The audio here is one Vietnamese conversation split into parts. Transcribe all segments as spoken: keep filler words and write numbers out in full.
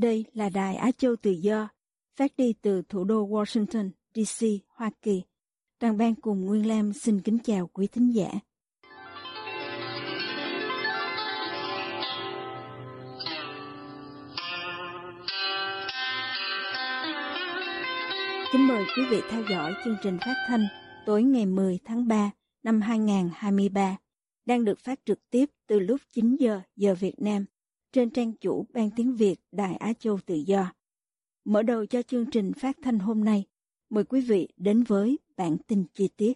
Đây là Đài Á Châu Tự Do, phát đi từ thủ đô Washington, D C, Hoa Kỳ. Toàn ban cùng Nguyên Lam xin kính chào quý thính giả. Kính mời quý vị theo dõi chương trình phát thanh tối ngày mười tháng ba năm hai nghìn không trăm hai mươi ba, đang được phát trực tiếp từ lúc chín giờ giờ Việt Nam trên trang chủ Ban Tiếng Việt Đài Á Châu Tự Do. Mở đầu cho chương trình phát thanh hôm nay, mời quý vị đến với bản tin chi tiết.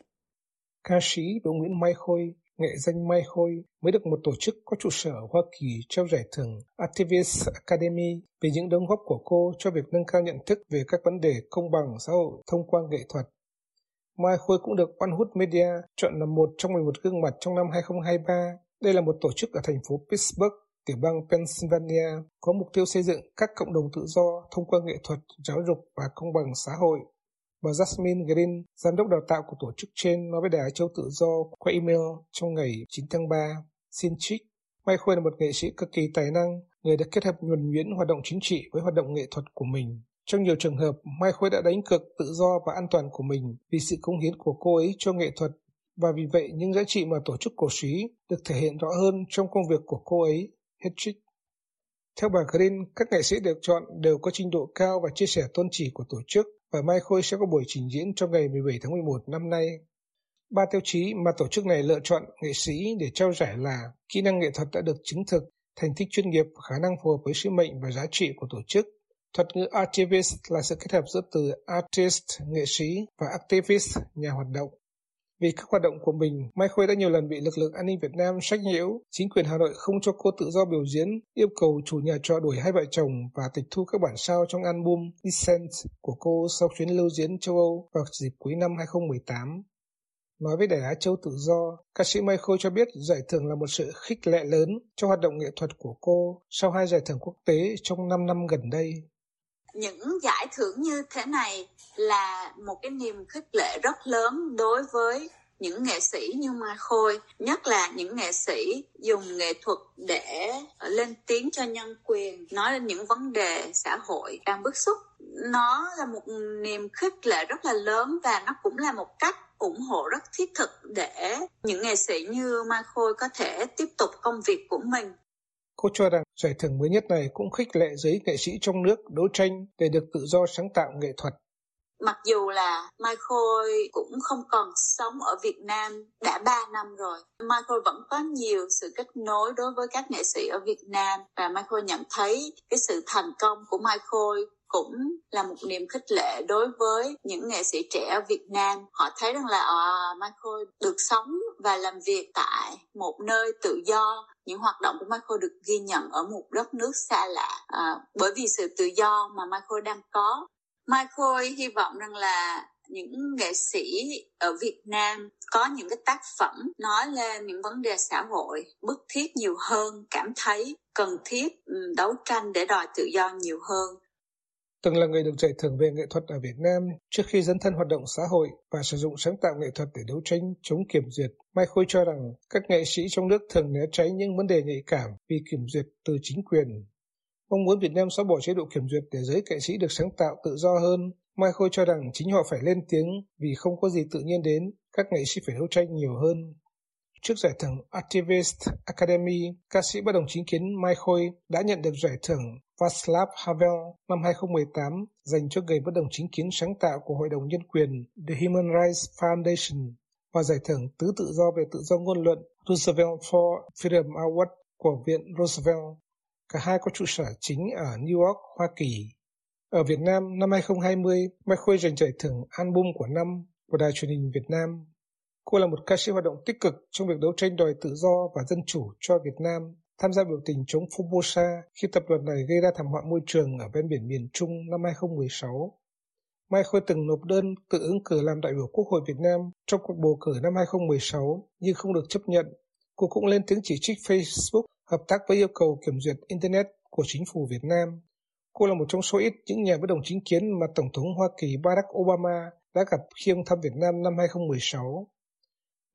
Ca sĩ Đỗ Nguyễn Mai Khôi, nghệ danh Mai Khôi, mới được một tổ chức có trụ sở ở Hoa Kỳ trao giải thưởng Artivist Academy vì những đóng góp của cô cho việc nâng cao nhận thức về các vấn đề công bằng xã hội thông qua nghệ thuật. Mai Khôi cũng được Oanh hút Media chọn là một trong mười một gương mặt trong năm hai nghìn không trăm hai mươi ba. Đây là một tổ chức ở thành phố Pittsburgh, tiểu bang Pennsylvania, có mục tiêu xây dựng các cộng đồng tự do thông qua nghệ thuật, giáo dục và công bằng xã hội. Bà Jasmine Green, giám đốc đào tạo của tổ chức trên, nói với Đài Á Châu Tự Do qua email trong ngày chín tháng ba. Xin trích, Mai Khôi là một nghệ sĩ cực kỳ tài năng, người đã kết hợp nhuần nhuyễn hoạt động chính trị với hoạt động nghệ thuật của mình. Trong nhiều trường hợp, Mai Khôi đã đánh cược tự do và an toàn của mình vì sự cống hiến của cô ấy cho nghệ thuật, và vì vậy những giá trị mà tổ chức cổ suý được thể hiện rõ hơn trong công việc của cô ấy. Theo bà Green, các nghệ sĩ được chọn đều có trình độ cao và chia sẻ tôn chỉ của tổ chức, và Mai Khôi sẽ có buổi trình diễn trong ngày mười bảy tháng mười một năm nay. Ba tiêu chí mà tổ chức này lựa chọn nghệ sĩ để trao giải là kỹ năng nghệ thuật đã được chứng thực, thành tích chuyên nghiệp và khả năng phù hợp với sứ mệnh và giá trị của tổ chức. Thuật ngữ Artivist là sự kết hợp giữa từ Artist, nghệ sĩ, và Activist, nhà hoạt động. Vì các hoạt động của mình, Mai Khôi đã nhiều lần bị lực lượng an ninh Việt Nam sách nhiễu. Chính quyền Hà Nội không cho cô tự do biểu diễn, yêu cầu chủ nhà trọ đuổi hai vợ chồng và tịch thu các bản sao trong album Descent của cô sau chuyến lưu diễn châu Âu vào dịp cuối năm hai nghìn không trăm mười tám. Nói với Đài Á Châu Tự Do, ca sĩ Mai Khôi cho biết giải thưởng là một sự khích lệ lớn cho hoạt động nghệ thuật của cô sau hai giải thưởng quốc tế trong năm năm gần đây. Những giải thưởng như thế này là một cái niềm khích lệ rất lớn đối với những nghệ sĩ như Mai Khôi, nhất là những nghệ sĩ dùng nghệ thuật để lên tiếng cho nhân quyền, nói lên những vấn đề xã hội đang bức xúc. Nó là một niềm khích lệ rất là lớn, và nó cũng là một cách ủng hộ rất thiết thực để những nghệ sĩ như Mai Khôi có thể tiếp tục công việc của mình. Cô cho rằng giải thưởng mới nhất này cũng khích lệ giới nghệ sĩ trong nước đấu tranh để được tự do sáng tạo nghệ thuật. Mặc dù là Mai Khôi cũng không còn sống ở Việt Nam đã ba năm rồi, Mai Khôi vẫn có nhiều sự kết nối đối với các nghệ sĩ ở Việt Nam, và Mai Khôi nhận thấy cái sự thành công của Mai Khôi cũng là một niềm khích lệ đối với những nghệ sĩ trẻ ở Việt Nam. Họ thấy rằng là à, Mai Khôi được sống và làm việc tại một nơi tự do. Những hoạt động của Mai Khôi được ghi nhận ở một đất nước xa lạ à, bởi vì sự tự do mà Mai Khôi đang có. Mai Khôi hy vọng rằng là những nghệ sĩ ở Việt Nam có những cái tác phẩm nói lên những vấn đề xã hội bức thiết nhiều hơn, cảm thấy cần thiết đấu tranh để đòi tự do nhiều hơn. Từng là người được giải thưởng về nghệ thuật ở Việt Nam trước khi dấn thân hoạt động xã hội và sử dụng sáng tạo nghệ thuật để đấu tranh chống kiểm duyệt, Mai Khôi cho rằng các nghệ sĩ trong nước thường né tránh những vấn đề nhạy cảm vì kiểm duyệt từ chính quyền. Mong muốn Việt Nam xóa bỏ chế độ kiểm duyệt để giới nghệ sĩ được sáng tạo tự do hơn, Mai Khôi cho rằng chính họ phải lên tiếng vì không có gì tự nhiên đến, các nghệ sĩ phải đấu tranh nhiều hơn. Trước giải thưởng Artivist Academy, ca sĩ bất đồng chính kiến Mai Khôi đã nhận được giải thưởng Václav Havel năm hai nghìn không trăm mười tám dành cho người bất đồng chính kiến sáng tạo của Hội đồng Nhân quyền The Human Rights Foundation và giải thưởng Tứ Tự Do về tự do ngôn luận Roosevelt for Freedom Award của Viện Roosevelt. Cả hai có trụ sở chính ở New York, Hoa Kỳ. Ở Việt Nam, năm hai nghìn không trăm hai mươi, Mai Khôi giành giải thưởng Album của năm của Đài Truyền hình Việt Nam. Cô là một ca sĩ hoạt động tích cực trong việc đấu tranh đòi tự do và dân chủ cho Việt Nam, tham gia biểu tình chống Formosa khi tập đoàn này gây ra thảm họa môi trường ở ven biển miền Trung năm hai không một sáu. Mai Khôi từng nộp đơn tự ứng cử làm đại biểu Quốc hội Việt Nam trong cuộc bầu cử năm hai không một sáu nhưng không được chấp nhận. Cô cũng lên tiếng chỉ trích Facebook hợp tác với yêu cầu kiểm duyệt Internet của chính phủ Việt Nam. Cô là một trong số ít những nhà bất đồng chính kiến mà Tổng thống Hoa Kỳ Barack Obama đã gặp khi ông thăm Việt Nam năm hai không một sáu.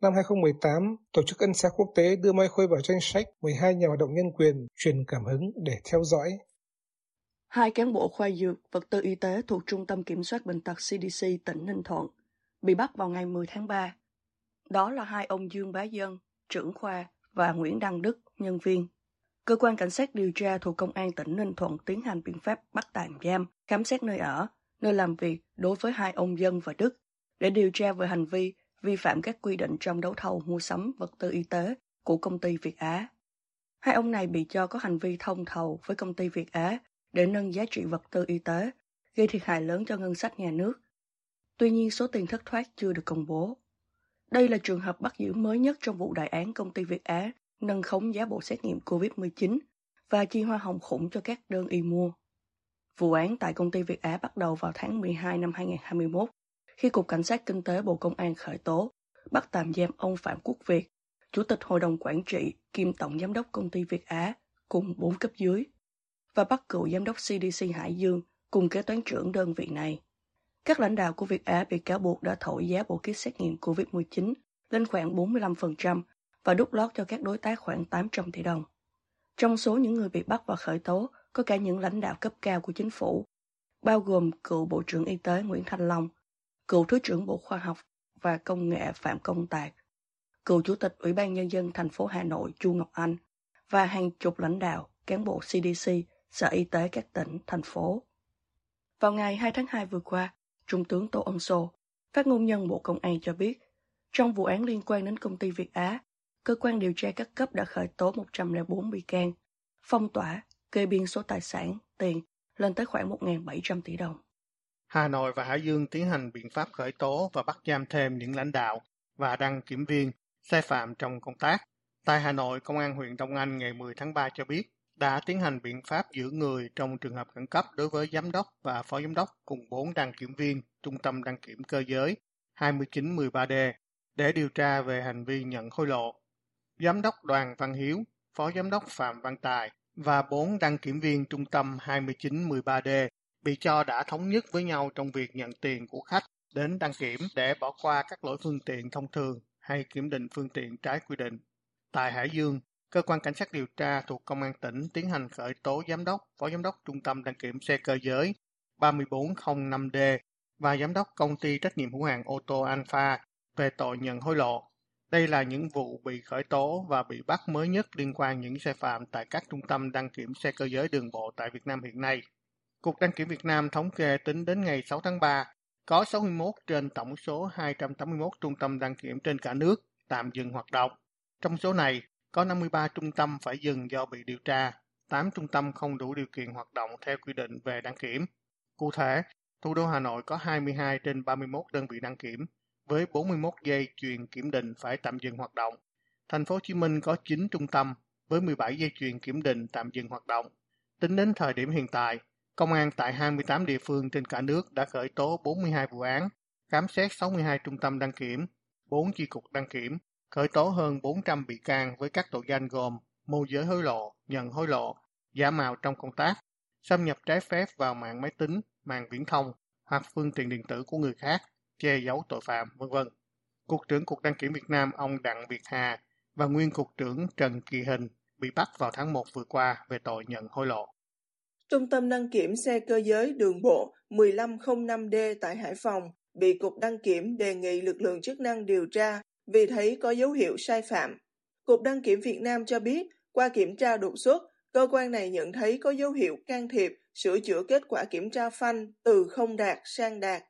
Năm hai không một tám, Tổ chức Ân xá Quốc tế đưa Mai Khôi vào danh sách mười hai nhà hoạt động nhân quyền truyền cảm hứng để theo dõi. Hai cán bộ khoa dược, vật tư y tế thuộc Trung tâm Kiểm soát Bệnh tật xê đê xê tỉnh Ninh Thuận bị bắt vào ngày mười tháng ba. Đó là hai ông Dương Bá Dân, trưởng khoa, và Nguyễn Đăng Đức, nhân viên. Cơ quan Cảnh sát điều tra thuộc Công an tỉnh Ninh Thuận tiến hành biện pháp bắt tạm giam, khám xét nơi ở, nơi làm việc đối với hai ông Dân và Đức để điều tra về hành vi vi phạm các quy định trong đấu thầu mua sắm vật tư y tế của công ty Việt Á. Hai ông này bị cho có hành vi thông thầu với công ty Việt Á để nâng giá trị vật tư y tế, gây thiệt hại lớn cho ngân sách nhà nước. Tuy nhiên, số tiền thất thoát chưa được công bố. Đây là trường hợp bắt giữ mới nhất trong vụ đại án công ty Việt Á nâng khống giá bộ xét nghiệm covid mười chín và chi hoa hồng khủng cho các đơn y mua. Vụ án tại công ty Việt Á bắt đầu vào tháng mười hai năm hai không hai mốt, khi Cục Cảnh sát Kinh tế Bộ Công an khởi tố, bắt tạm giam ông Phạm Quốc Việt, Chủ tịch Hội đồng Quản trị kiêm Tổng Giám đốc công ty Việt Á, cùng bốn cấp dưới, và bắt cựu Giám đốc xê đê xê Hải Dương cùng kế toán trưởng đơn vị này. Các lãnh đạo của Việt Á bị cáo buộc đã thổi giá bộ kit xét nghiệm covid mười chín lên khoảng bốn mươi lăm phần trăm và đút lót cho các đối tác khoảng tám trăm tỷ đồng. Trong số những người bị bắt và khởi tố có cả những lãnh đạo cấp cao của chính phủ, bao gồm cựu Bộ trưởng Y tế Nguyễn Thanh Long, cựu Thứ trưởng Bộ Khoa học và Công nghệ Phạm Công Tạc, cựu Chủ tịch Ủy ban Nhân dân thành phố Hà Nội Chu Ngọc Anh và hàng chục lãnh đạo, cán bộ xê đê xê, Sở Y tế các tỉnh, thành phố. Vào ngày hai tháng hai vừa qua, Trung tướng Tô Ân Sô, phát ngôn nhân Bộ Công an cho biết, trong vụ án liên quan đến công ty Việt Á, cơ quan điều tra các cấp đã khởi tố một trăm lẻ bốn bị can, phong tỏa, kê biên số tài sản, tiền lên tới khoảng một nghìn bảy trăm tỷ đồng. Hà Nội và Hải Dương tiến hành biện pháp khởi tố và bắt giam thêm những lãnh đạo và đăng kiểm viên sai phạm trong công tác. Tại Hà Nội, Công an huyện Đông Anh ngày mười tháng ba cho biết đã tiến hành biện pháp giữ người trong trường hợp khẩn cấp đối với giám đốc và phó giám đốc cùng bốn đăng kiểm viên Trung tâm đăng kiểm cơ giới hai chín một ba D để điều tra về hành vi nhận hối lộ. Giám đốc Đoàn Văn Hiếu, phó giám đốc Phạm Văn Tài và bốn đăng kiểm viên Trung tâm hai chín một ba D bị cho đã thống nhất với nhau trong việc nhận tiền của khách đến đăng kiểm để bỏ qua các lỗi phương tiện thông thường hay kiểm định phương tiện trái quy định. Tại Hải Dương, Cơ quan Cảnh sát điều tra thuộc Công an tỉnh tiến hành khởi tố giám đốc, phó giám đốc Trung tâm đăng kiểm xe cơ giới ba bốn không năm D và giám đốc công ty trách nhiệm hữu hạn ô tô Alpha về tội nhận hối lộ. Đây là những vụ bị khởi tố và bị bắt mới nhất liên quan những sai phạm tại các trung tâm đăng kiểm xe cơ giới đường bộ tại Việt Nam hiện nay. Cục Đăng kiểm Việt Nam thống kê tính đến ngày sáu tháng ba, có sáu mươi mốt trên tổng số hai trăm tám mươi mốt trung tâm đăng kiểm trên cả nước tạm dừng hoạt động. Trong số này, có năm mươi ba trung tâm phải dừng do bị điều tra, tám trung tâm không đủ điều kiện hoạt động theo quy định về đăng kiểm. Cụ thể, thủ đô Hà Nội có hai mươi hai trên ba mươi mốt đơn vị đăng kiểm, với bốn mươi mốt dây chuyền kiểm định phải tạm dừng hoạt động. Thành phố Hồ Chí Minh có chín trung tâm, với mười bảy dây chuyền kiểm định tạm dừng hoạt động. Tính đến thời điểm hiện tại, Công an tại hai mươi tám địa phương trên cả nước đã khởi tố bốn mươi hai vụ án, khám xét sáu mươi hai trung tâm đăng kiểm, bốn chi cục đăng kiểm, khởi tố hơn bốn trăm bị can với các tội danh gồm môi giới hối lộ, nhận hối lộ, giả mạo trong công tác, xâm nhập trái phép vào mạng máy tính, mạng viễn thông hoặc phương tiện điện tử của người khác, che giấu tội phạm, vân vân. Cục trưởng Cục Đăng kiểm Việt Nam ông Đặng Việt Hà và nguyên Cục trưởng Trần Kỳ Hình bị bắt vào tháng một vừa qua về tội nhận hối lộ. Trung tâm đăng kiểm xe cơ giới đường bộ một nghìn năm trăm linh năm D tại Hải Phòng bị Cục Đăng kiểm đề nghị lực lượng chức năng điều tra vì thấy có dấu hiệu sai phạm. Cục Đăng kiểm Việt Nam cho biết, qua kiểm tra đột xuất, cơ quan này nhận thấy có dấu hiệu can thiệp sửa chữa kết quả kiểm tra phanh từ không đạt sang đạt.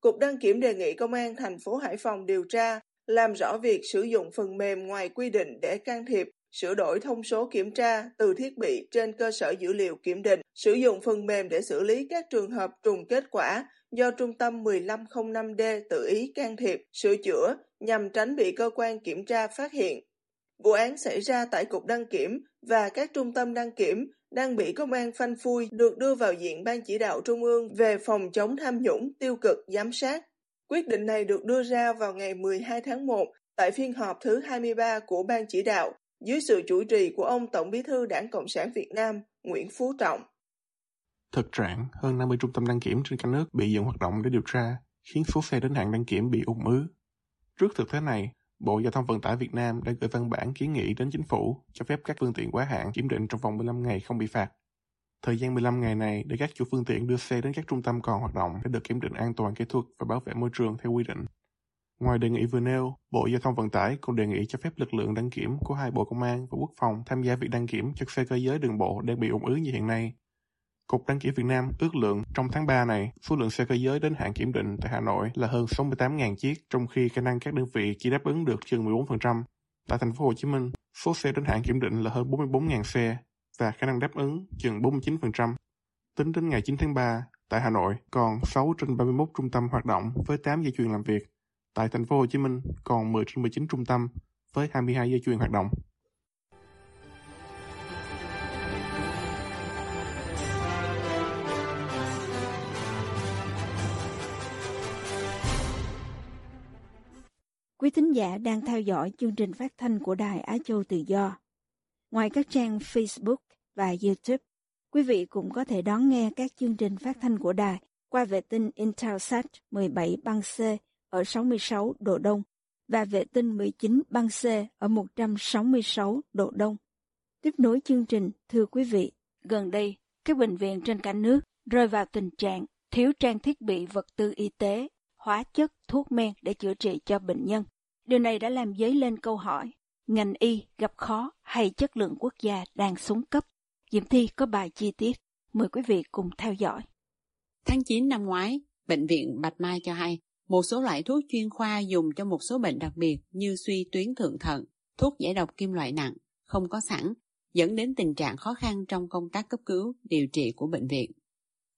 Cục Đăng kiểm đề nghị Công an thành phố Hải Phòng điều tra, làm rõ việc sử dụng phần mềm ngoài quy định để can thiệp, sửa đổi thông số kiểm tra từ thiết bị trên cơ sở dữ liệu kiểm định, sử dụng phần mềm để xử lý các trường hợp trùng kết quả do Trung tâm một nghìn năm trăm linh năm D tự ý can thiệp, sửa chữa, nhằm tránh bị cơ quan kiểm tra phát hiện. Vụ án xảy ra tại Cục Đăng Kiểm và các trung tâm đăng kiểm đang bị công an phanh phui, được đưa vào diện Ban Chỉ đạo Trung ương về phòng chống tham nhũng, tiêu cực, giám sát. Quyết định này được đưa ra vào ngày mười hai tháng một tại phiên họp thứ hai mươi ba của Ban Chỉ đạo, dưới sự chủ trì của ông Tổng Bí thư Đảng Cộng sản Việt Nam Nguyễn Phú Trọng. Thực trạng, hơn năm mươi trung tâm đăng kiểm trên cả nước bị dừng hoạt động để điều tra, khiến số xe đến hạn đăng kiểm bị ùn ứ. Trước thực tế này, Bộ Giao thông Vận tải Việt Nam đã gửi văn bản kiến nghị đến chính phủ cho phép các phương tiện quá hạn kiểm định trong vòng mười lăm ngày không bị phạt. Thời gian mười lăm ngày này để các chủ phương tiện đưa xe đến các trung tâm còn hoạt động để được kiểm định an toàn kỹ thuật và bảo vệ môi trường theo quy định. Ngoài đề nghị vừa nêu, Bộ Giao thông Vận tải còn đề nghị cho phép lực lượng đăng kiểm của hai Bộ Công an và Quốc phòng tham gia việc đăng kiểm cho xe cơ giới đường bộ đang bị ùn ứ như hiện nay. Cục Đăng kiểm Việt Nam ước lượng trong tháng ba này, số lượng xe cơ giới đến hạn kiểm định tại Hà Nội là hơn sáu mươi tám nghìn chiếc, trong khi khả năng các đơn vị chỉ đáp ứng được chừng mười bốn phần trăm. Tại thành phố Hồ Chí Minh, số xe đến hạn kiểm định là hơn bốn mươi bốn nghìn xe và khả năng đáp ứng chừng bốn mươi chín phần trăm. Tính đến ngày chín tháng ba, tại Hà Nội còn sáu trên ba mươi mốt trung tâm hoạt động với tám dây chuyền làm việc. Tại thành phố Hồ Chí Minh còn mười trên mười chín trung tâm với hai mươi hai dây chuyền hoạt động. Quý thính giả đang theo dõi chương trình phát thanh của Đài Á Châu Tự Do. Ngoài các trang Facebook và YouTube, quý vị cũng có thể đón nghe các chương trình phát thanh của Đài qua vệ tinh Intelsat mười bảy băng C ở sáu mươi sáu độ Đông và vệ tinh mười chín băng C ở một trăm sáu mươi sáu độ Đông. Tiếp nối chương trình, thưa quý vị, gần đây, các bệnh viện trên cả nước rơi vào tình trạng thiếu trang thiết bị vật tư y tế, hóa chất, thuốc men để chữa trị cho bệnh nhân. Điều này đã làm dấy lên câu hỏi, ngành y gặp khó hay chất lượng quốc gia đang xuống cấp? Diễm Thi có bài chi tiết, mời quý vị cùng theo dõi. Tháng chín năm ngoái, Bệnh viện Bạch Mai cho hay, một số loại thuốc chuyên khoa dùng cho một số bệnh đặc biệt như suy tuyến thượng thận, thuốc giải độc kim loại nặng, không có sẵn, dẫn đến tình trạng khó khăn trong công tác cấp cứu, điều trị của bệnh viện.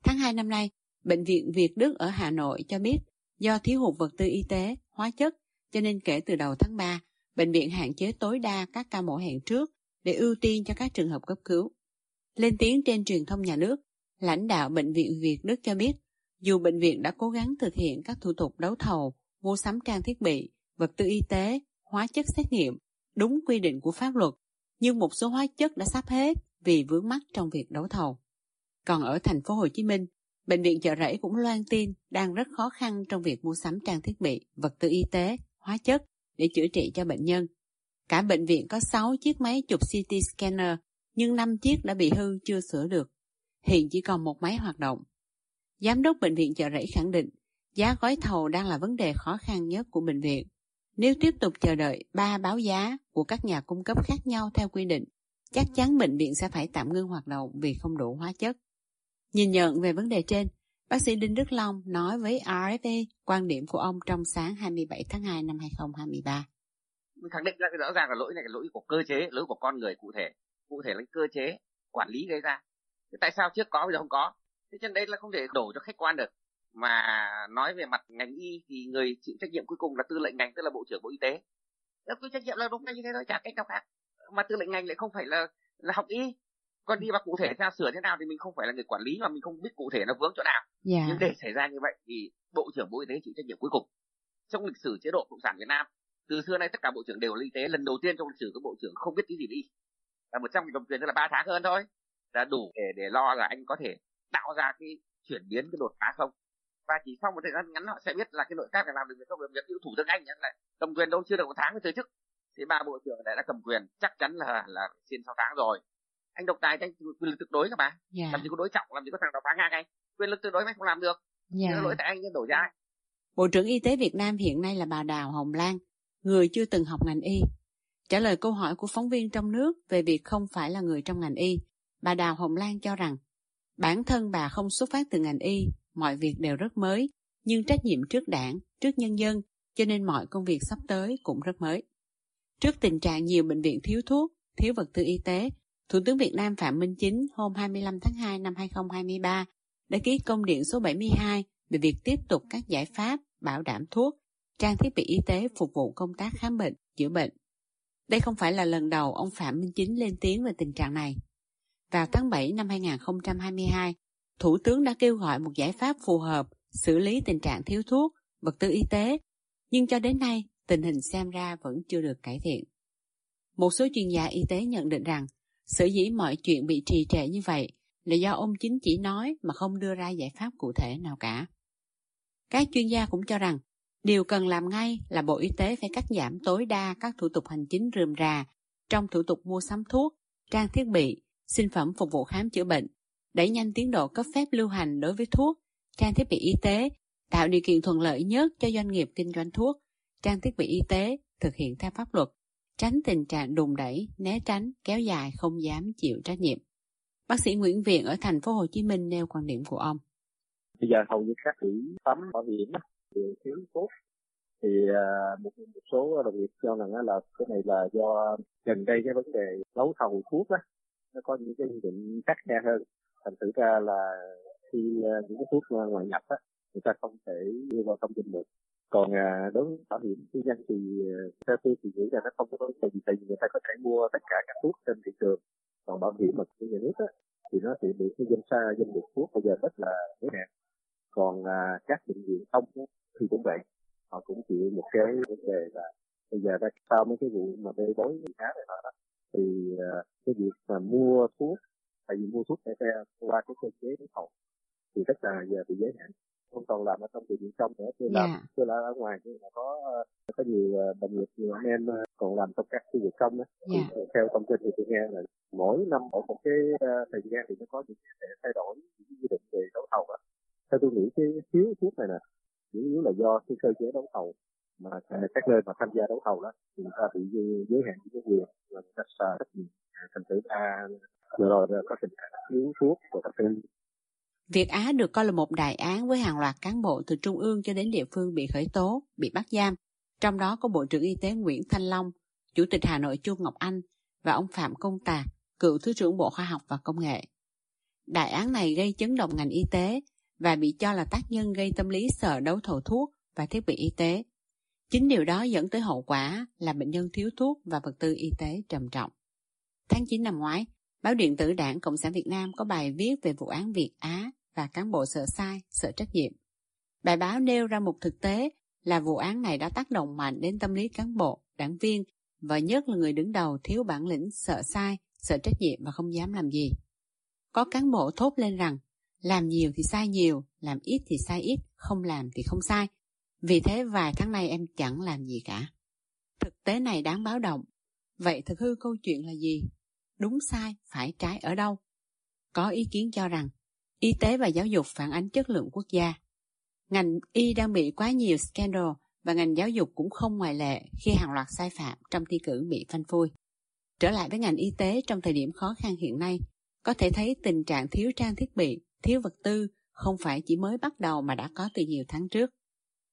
Tháng hai năm nay, Bệnh viện Việt Đức ở Hà Nội cho biết, do thiếu hụt vật tư y tế, hóa chất, cho nên kể từ đầu tháng ba, bệnh viện hạn chế tối đa các ca mổ hẹn trước để ưu tiên cho các trường hợp cấp cứu. Lên tiếng trên truyền thông nhà nước, lãnh đạo Bệnh viện Việt Đức cho biết, dù bệnh viện đã cố gắng thực hiện các thủ tục đấu thầu, mua sắm trang thiết bị, vật tư y tế, hóa chất xét nghiệm, đúng quy định của pháp luật, nhưng một số hóa chất đã sắp hết vì vướng mắc trong việc đấu thầu. Còn ở thành phố Hồ Chí Minh, Bệnh viện Chợ Rẫy cũng loan tin đang rất khó khăn trong việc mua sắm trang thiết bị, vật tư y tế, hóa chất để chữa trị cho bệnh nhân. Cả bệnh viện có sáu chiếc máy chụp xê tê scanner, nhưng năm chiếc đã bị hư chưa sửa được. Hiện chỉ còn một máy hoạt động. Giám đốc Bệnh viện Chợ Rẫy khẳng định giá gói thầu đang là vấn đề khó khăn nhất của bệnh viện. Nếu tiếp tục chờ đợi ba báo giá của các nhà cung cấp khác nhau theo quy định, chắc chắn bệnh viện sẽ phải tạm ngưng hoạt động vì không đủ hóa chất. Nhìn nhận về vấn đề trên, bác sĩ Đinh Đức Long nói với rờ ép a quan điểm của ông trong sáng hai mươi bảy tháng hai năm hai nghìn không trăm hai mươi ba. Mình khẳng định là rõ ràng là lỗi này là lỗi của cơ chế, lỗi của con người cụ thể, cụ thể là cơ chế quản lý gây ra. Thế tại sao trước có bây giờ không có? Thế cho nên đây là không thể đổ cho khách quan được. Mà nói về mặt ngành y thì người chịu trách nhiệm cuối cùng là tư lệnh ngành, tức là Bộ trưởng Bộ Y tế. Cái trách nhiệm là đúng là như thế thôi, chả cách nào khác. Mà tư lệnh ngành lại không phải là, là học y. Còn đi vào cụ thể ra sửa thế nào thì mình không phải là người quản lý mà mình không biết cụ thể nó vướng chỗ nào. Yeah. Nhưng để xảy ra như vậy thì Bộ trưởng Bộ Y tế chịu trách nhiệm cuối cùng. Trong lịch sử chế độ Cộng sản Việt Nam, từ xưa nay tất cả bộ trưởng đều là y tế. Lần đầu tiên trong lịch sử các bộ trưởng không biết cái gì đi. Là một trăm nghìn đồng tiền tức là ba tháng hơn thôi. Đã đủ để, để lo là anh có thể tạo ra cái chuyển biến, cái đột phá không. Và chỉ sau một thời gian ngắn họ sẽ biết là cái nội các phải làm được không được. Những thủ tướng Anh là cầm quyền đâu chưa được một tháng mới từ chức. Thì ba bộ trưởng này đã cầm quyền chắc chắn là là trên sáu tháng rồi. Anh độc tài, anh quyền lực tuyệt đối các bạn, yeah. Làm gì có đối trọng, làm gì có thằng đào phá ngang anh, quyền lực tuyệt đối mà anh không làm được, yeah. Nên lỗi tại anh nên đổ ra. Bộ trưởng Y tế Việt Nam hiện nay là bà Đào Hồng Lan, người chưa từng học ngành y. Trả lời câu hỏi của phóng viên trong nước về việc không phải là người trong ngành y, bà Đào Hồng Lan cho rằng bản thân bà không xuất phát từ ngành y, mọi việc đều rất mới, nhưng trách nhiệm trước đảng, trước nhân dân, cho nên mọi công việc sắp tới cũng rất mới. Trước tình trạng nhiều bệnh viện thiếu thuốc, thiếu vật tư y tế, Thủ tướng Việt Nam Phạm Minh Chính hôm hai mươi lăm tháng hai năm hai nghìn không trăm hai mươi ba đã ký công điện số bảy mươi hai về việc tiếp tục các giải pháp bảo đảm thuốc, trang thiết bị y tế phục vụ công tác khám bệnh, chữa bệnh. Đây không phải là lần đầu ông Phạm Minh Chính lên tiếng về tình trạng này. Vào tháng bảy năm hai nghìn không trăm hai mươi hai, Thủ tướng đã kêu gọi một giải pháp phù hợp xử lý tình trạng thiếu thuốc, vật tư y tế, nhưng cho đến nay, tình hình xem ra vẫn chưa được cải thiện. Một số chuyên gia y tế nhận định rằng, sở dĩ mọi chuyện bị trì trệ như vậy là do ông Chính chỉ nói mà không đưa ra giải pháp cụ thể nào cả. Các chuyên gia cũng cho rằng, điều cần làm ngay là Bộ Y tế phải cắt giảm tối đa các thủ tục hành chính rườm rà trong thủ tục mua sắm thuốc, trang thiết bị, sinh phẩm phục vụ khám chữa bệnh, đẩy nhanh tiến độ cấp phép lưu hành đối với thuốc, trang thiết bị y tế, tạo điều kiện thuận lợi nhất cho doanh nghiệp kinh doanh thuốc, trang thiết bị y tế thực hiện theo pháp luật, tránh tình trạng đùn đẩy, né tránh, kéo dài, không dám chịu trách nhiệm. Bác sĩ Nguyễn Viện ở thành phố Hồ Chí Minh nêu quan điểm của ông. Bây giờ hầu như các quỹ tấm bảo hiểm đều thiếu thuốc, thì một, một số đồng nghiệp cho rằng là cái này là do gần đây cái vấn đề đấu thầu thuốc đó, nó có những cái quy định khắt khe hơn, thành thử ra là khi những cái thuốc ngoại nhập á, người ta không thể đưa vào công trình được. Còn đối với bảo hiểm tư nhân thì theo tôi thì nghĩ là nó không có vấn đề gì, tại vì người ta có thể mua tất cả các thuốc trên thị trường. Còn bảo hiểm của nhà nước á, thì nó sẽ bị cái danh xa danh mục thuốc bây giờ rất là giới hạn. Còn các bệnh viện công thì cũng vậy, họ cũng chịu một cái vấn đề là bây giờ ra sau mấy cái vụ mà bê bối người khác này đó, thì cái việc mà mua thuốc, tại vì mua thuốc để qua cái cơ chế đấu thầu thì rất là giờ bị giới hạn, không còn làm ở trong bệnh viện công nữa. Tôi làm, tôi làm ở ngoài thì là có có nhiều đồng nghiệp, nhiều anh em còn làm trong các khu vực công đó. Yeah. Thì theo thông tin thì tôi nghe là mỗi năm ở một cái thời gian thì nó có những cái thay đổi những quy định về đấu thầu đó. Theo tôi nghĩ cái thiếu thuốc này nè, chủ yếu là do cái cơ chế đấu thầu mà các nơi mà tham gia đấu thầu đó thì người ta bị giới hạn những cái quyền và người ta sợ rất nhiều, thành thử ra vừa rồi có tình trạng thiếu thuốc của các bên. Việt Á được coi là một đại án với hàng loạt cán bộ từ trung ương cho đến địa phương bị khởi tố, bị bắt giam. Trong đó có Bộ trưởng Y tế Nguyễn Thanh Long, Chủ tịch Hà Nội Chu Ngọc Anh và ông Phạm Công Tạc, cựu Thứ trưởng Bộ Khoa học và Công nghệ. Đại án này gây chấn động ngành y tế và bị cho là tác nhân gây tâm lý sợ đấu thầu thuốc và thiết bị y tế. Chính điều đó dẫn tới hậu quả là bệnh nhân thiếu thuốc và vật tư y tế trầm trọng. Tháng chín năm ngoái, báo điện tử Đảng Cộng sản Việt Nam có bài viết về vụ án Việt Á và cán bộ sợ sai, sợ trách nhiệm. Bài báo nêu ra một thực tế là vụ án này đã tác động mạnh đến tâm lý cán bộ, đảng viên và nhất là người đứng đầu thiếu bản lĩnh, sợ sai, sợ trách nhiệm và không dám làm gì. Có cán bộ thốt lên rằng làm nhiều thì sai nhiều, làm ít thì sai ít, không làm thì không sai. Vì thế vài tháng nay em chẳng làm gì cả. Thực tế này đáng báo động. Vậy thực hư câu chuyện là gì? Đúng sai, phải trái ở đâu? Có ý kiến cho rằng y tế và giáo dục phản ánh chất lượng quốc gia. Ngành y đang bị quá nhiều scandal và ngành giáo dục cũng không ngoại lệ khi hàng loạt sai phạm trong thi cử bị phanh phui. Trở lại với ngành y tế trong thời điểm khó khăn hiện nay, có thể thấy tình trạng thiếu trang thiết bị, thiếu vật tư không phải chỉ mới bắt đầu mà đã có từ nhiều tháng trước.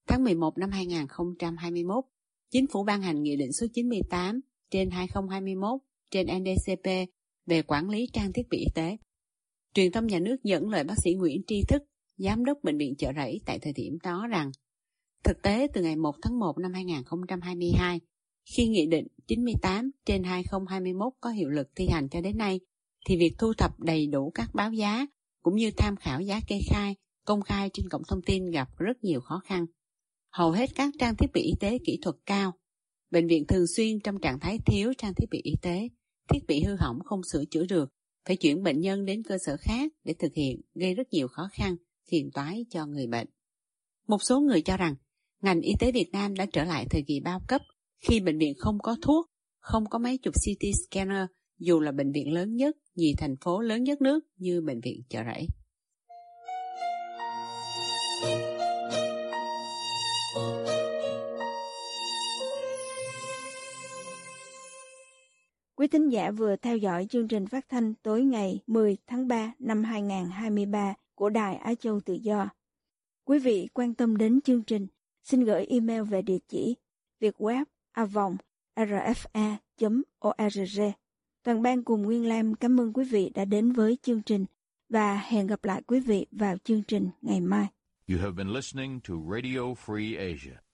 Tháng mười một năm hai nghìn không trăm hai mươi mốt, Chính phủ ban hành Nghị định số chín mươi tám trên hai nghìn không trăm hai mươi mốt trên en đê xê pê về quản lý trang thiết bị y tế. Truyền thông nhà nước dẫn lời bác sĩ Nguyễn Tri Thức, giám đốc Bệnh viện Chợ Rẫy tại thời điểm đó rằng thực tế từ ngày một tháng một năm hai nghìn không trăm hai mươi hai, khi Nghị định chín mươi tám trên hai nghìn không trăm hai mươi mốt có hiệu lực thi hành cho đến nay, thì việc thu thập đầy đủ các báo giá cũng như tham khảo giá kê khai, công khai trên cổng thông tin gặp rất nhiều khó khăn. Hầu hết các trang thiết bị y tế kỹ thuật cao, bệnh viện thường xuyên trong trạng thái thiếu trang thiết bị y tế, thiết bị hư hỏng không sửa chữa được, phải chuyển bệnh nhân đến cơ sở khác để thực hiện, gây rất nhiều khó khăn, phiền toái cho người bệnh. Một số người cho rằng, ngành y tế Việt Nam đã trở lại thời kỳ bao cấp khi bệnh viện không có thuốc, không có máy chụp xê tê scanner, dù là bệnh viện lớn nhất, nhì thành phố lớn nhất nước như Bệnh viện Chợ Rẫy. Quý thính giả vừa theo dõi chương trình phát thanh tối ngày mười tháng ba năm hai nghìn không trăm hai mươi ba của Đài Á Châu Tự Do. Quý vị quan tâm đến chương trình, xin gửi email về địa chỉ vietweb a vòng r f a chấm org. Toàn ban cùng Nguyên Lam cảm ơn quý vị đã đến với chương trình và hẹn gặp lại quý vị vào chương trình ngày mai. You have been listening to Radio Free Asia.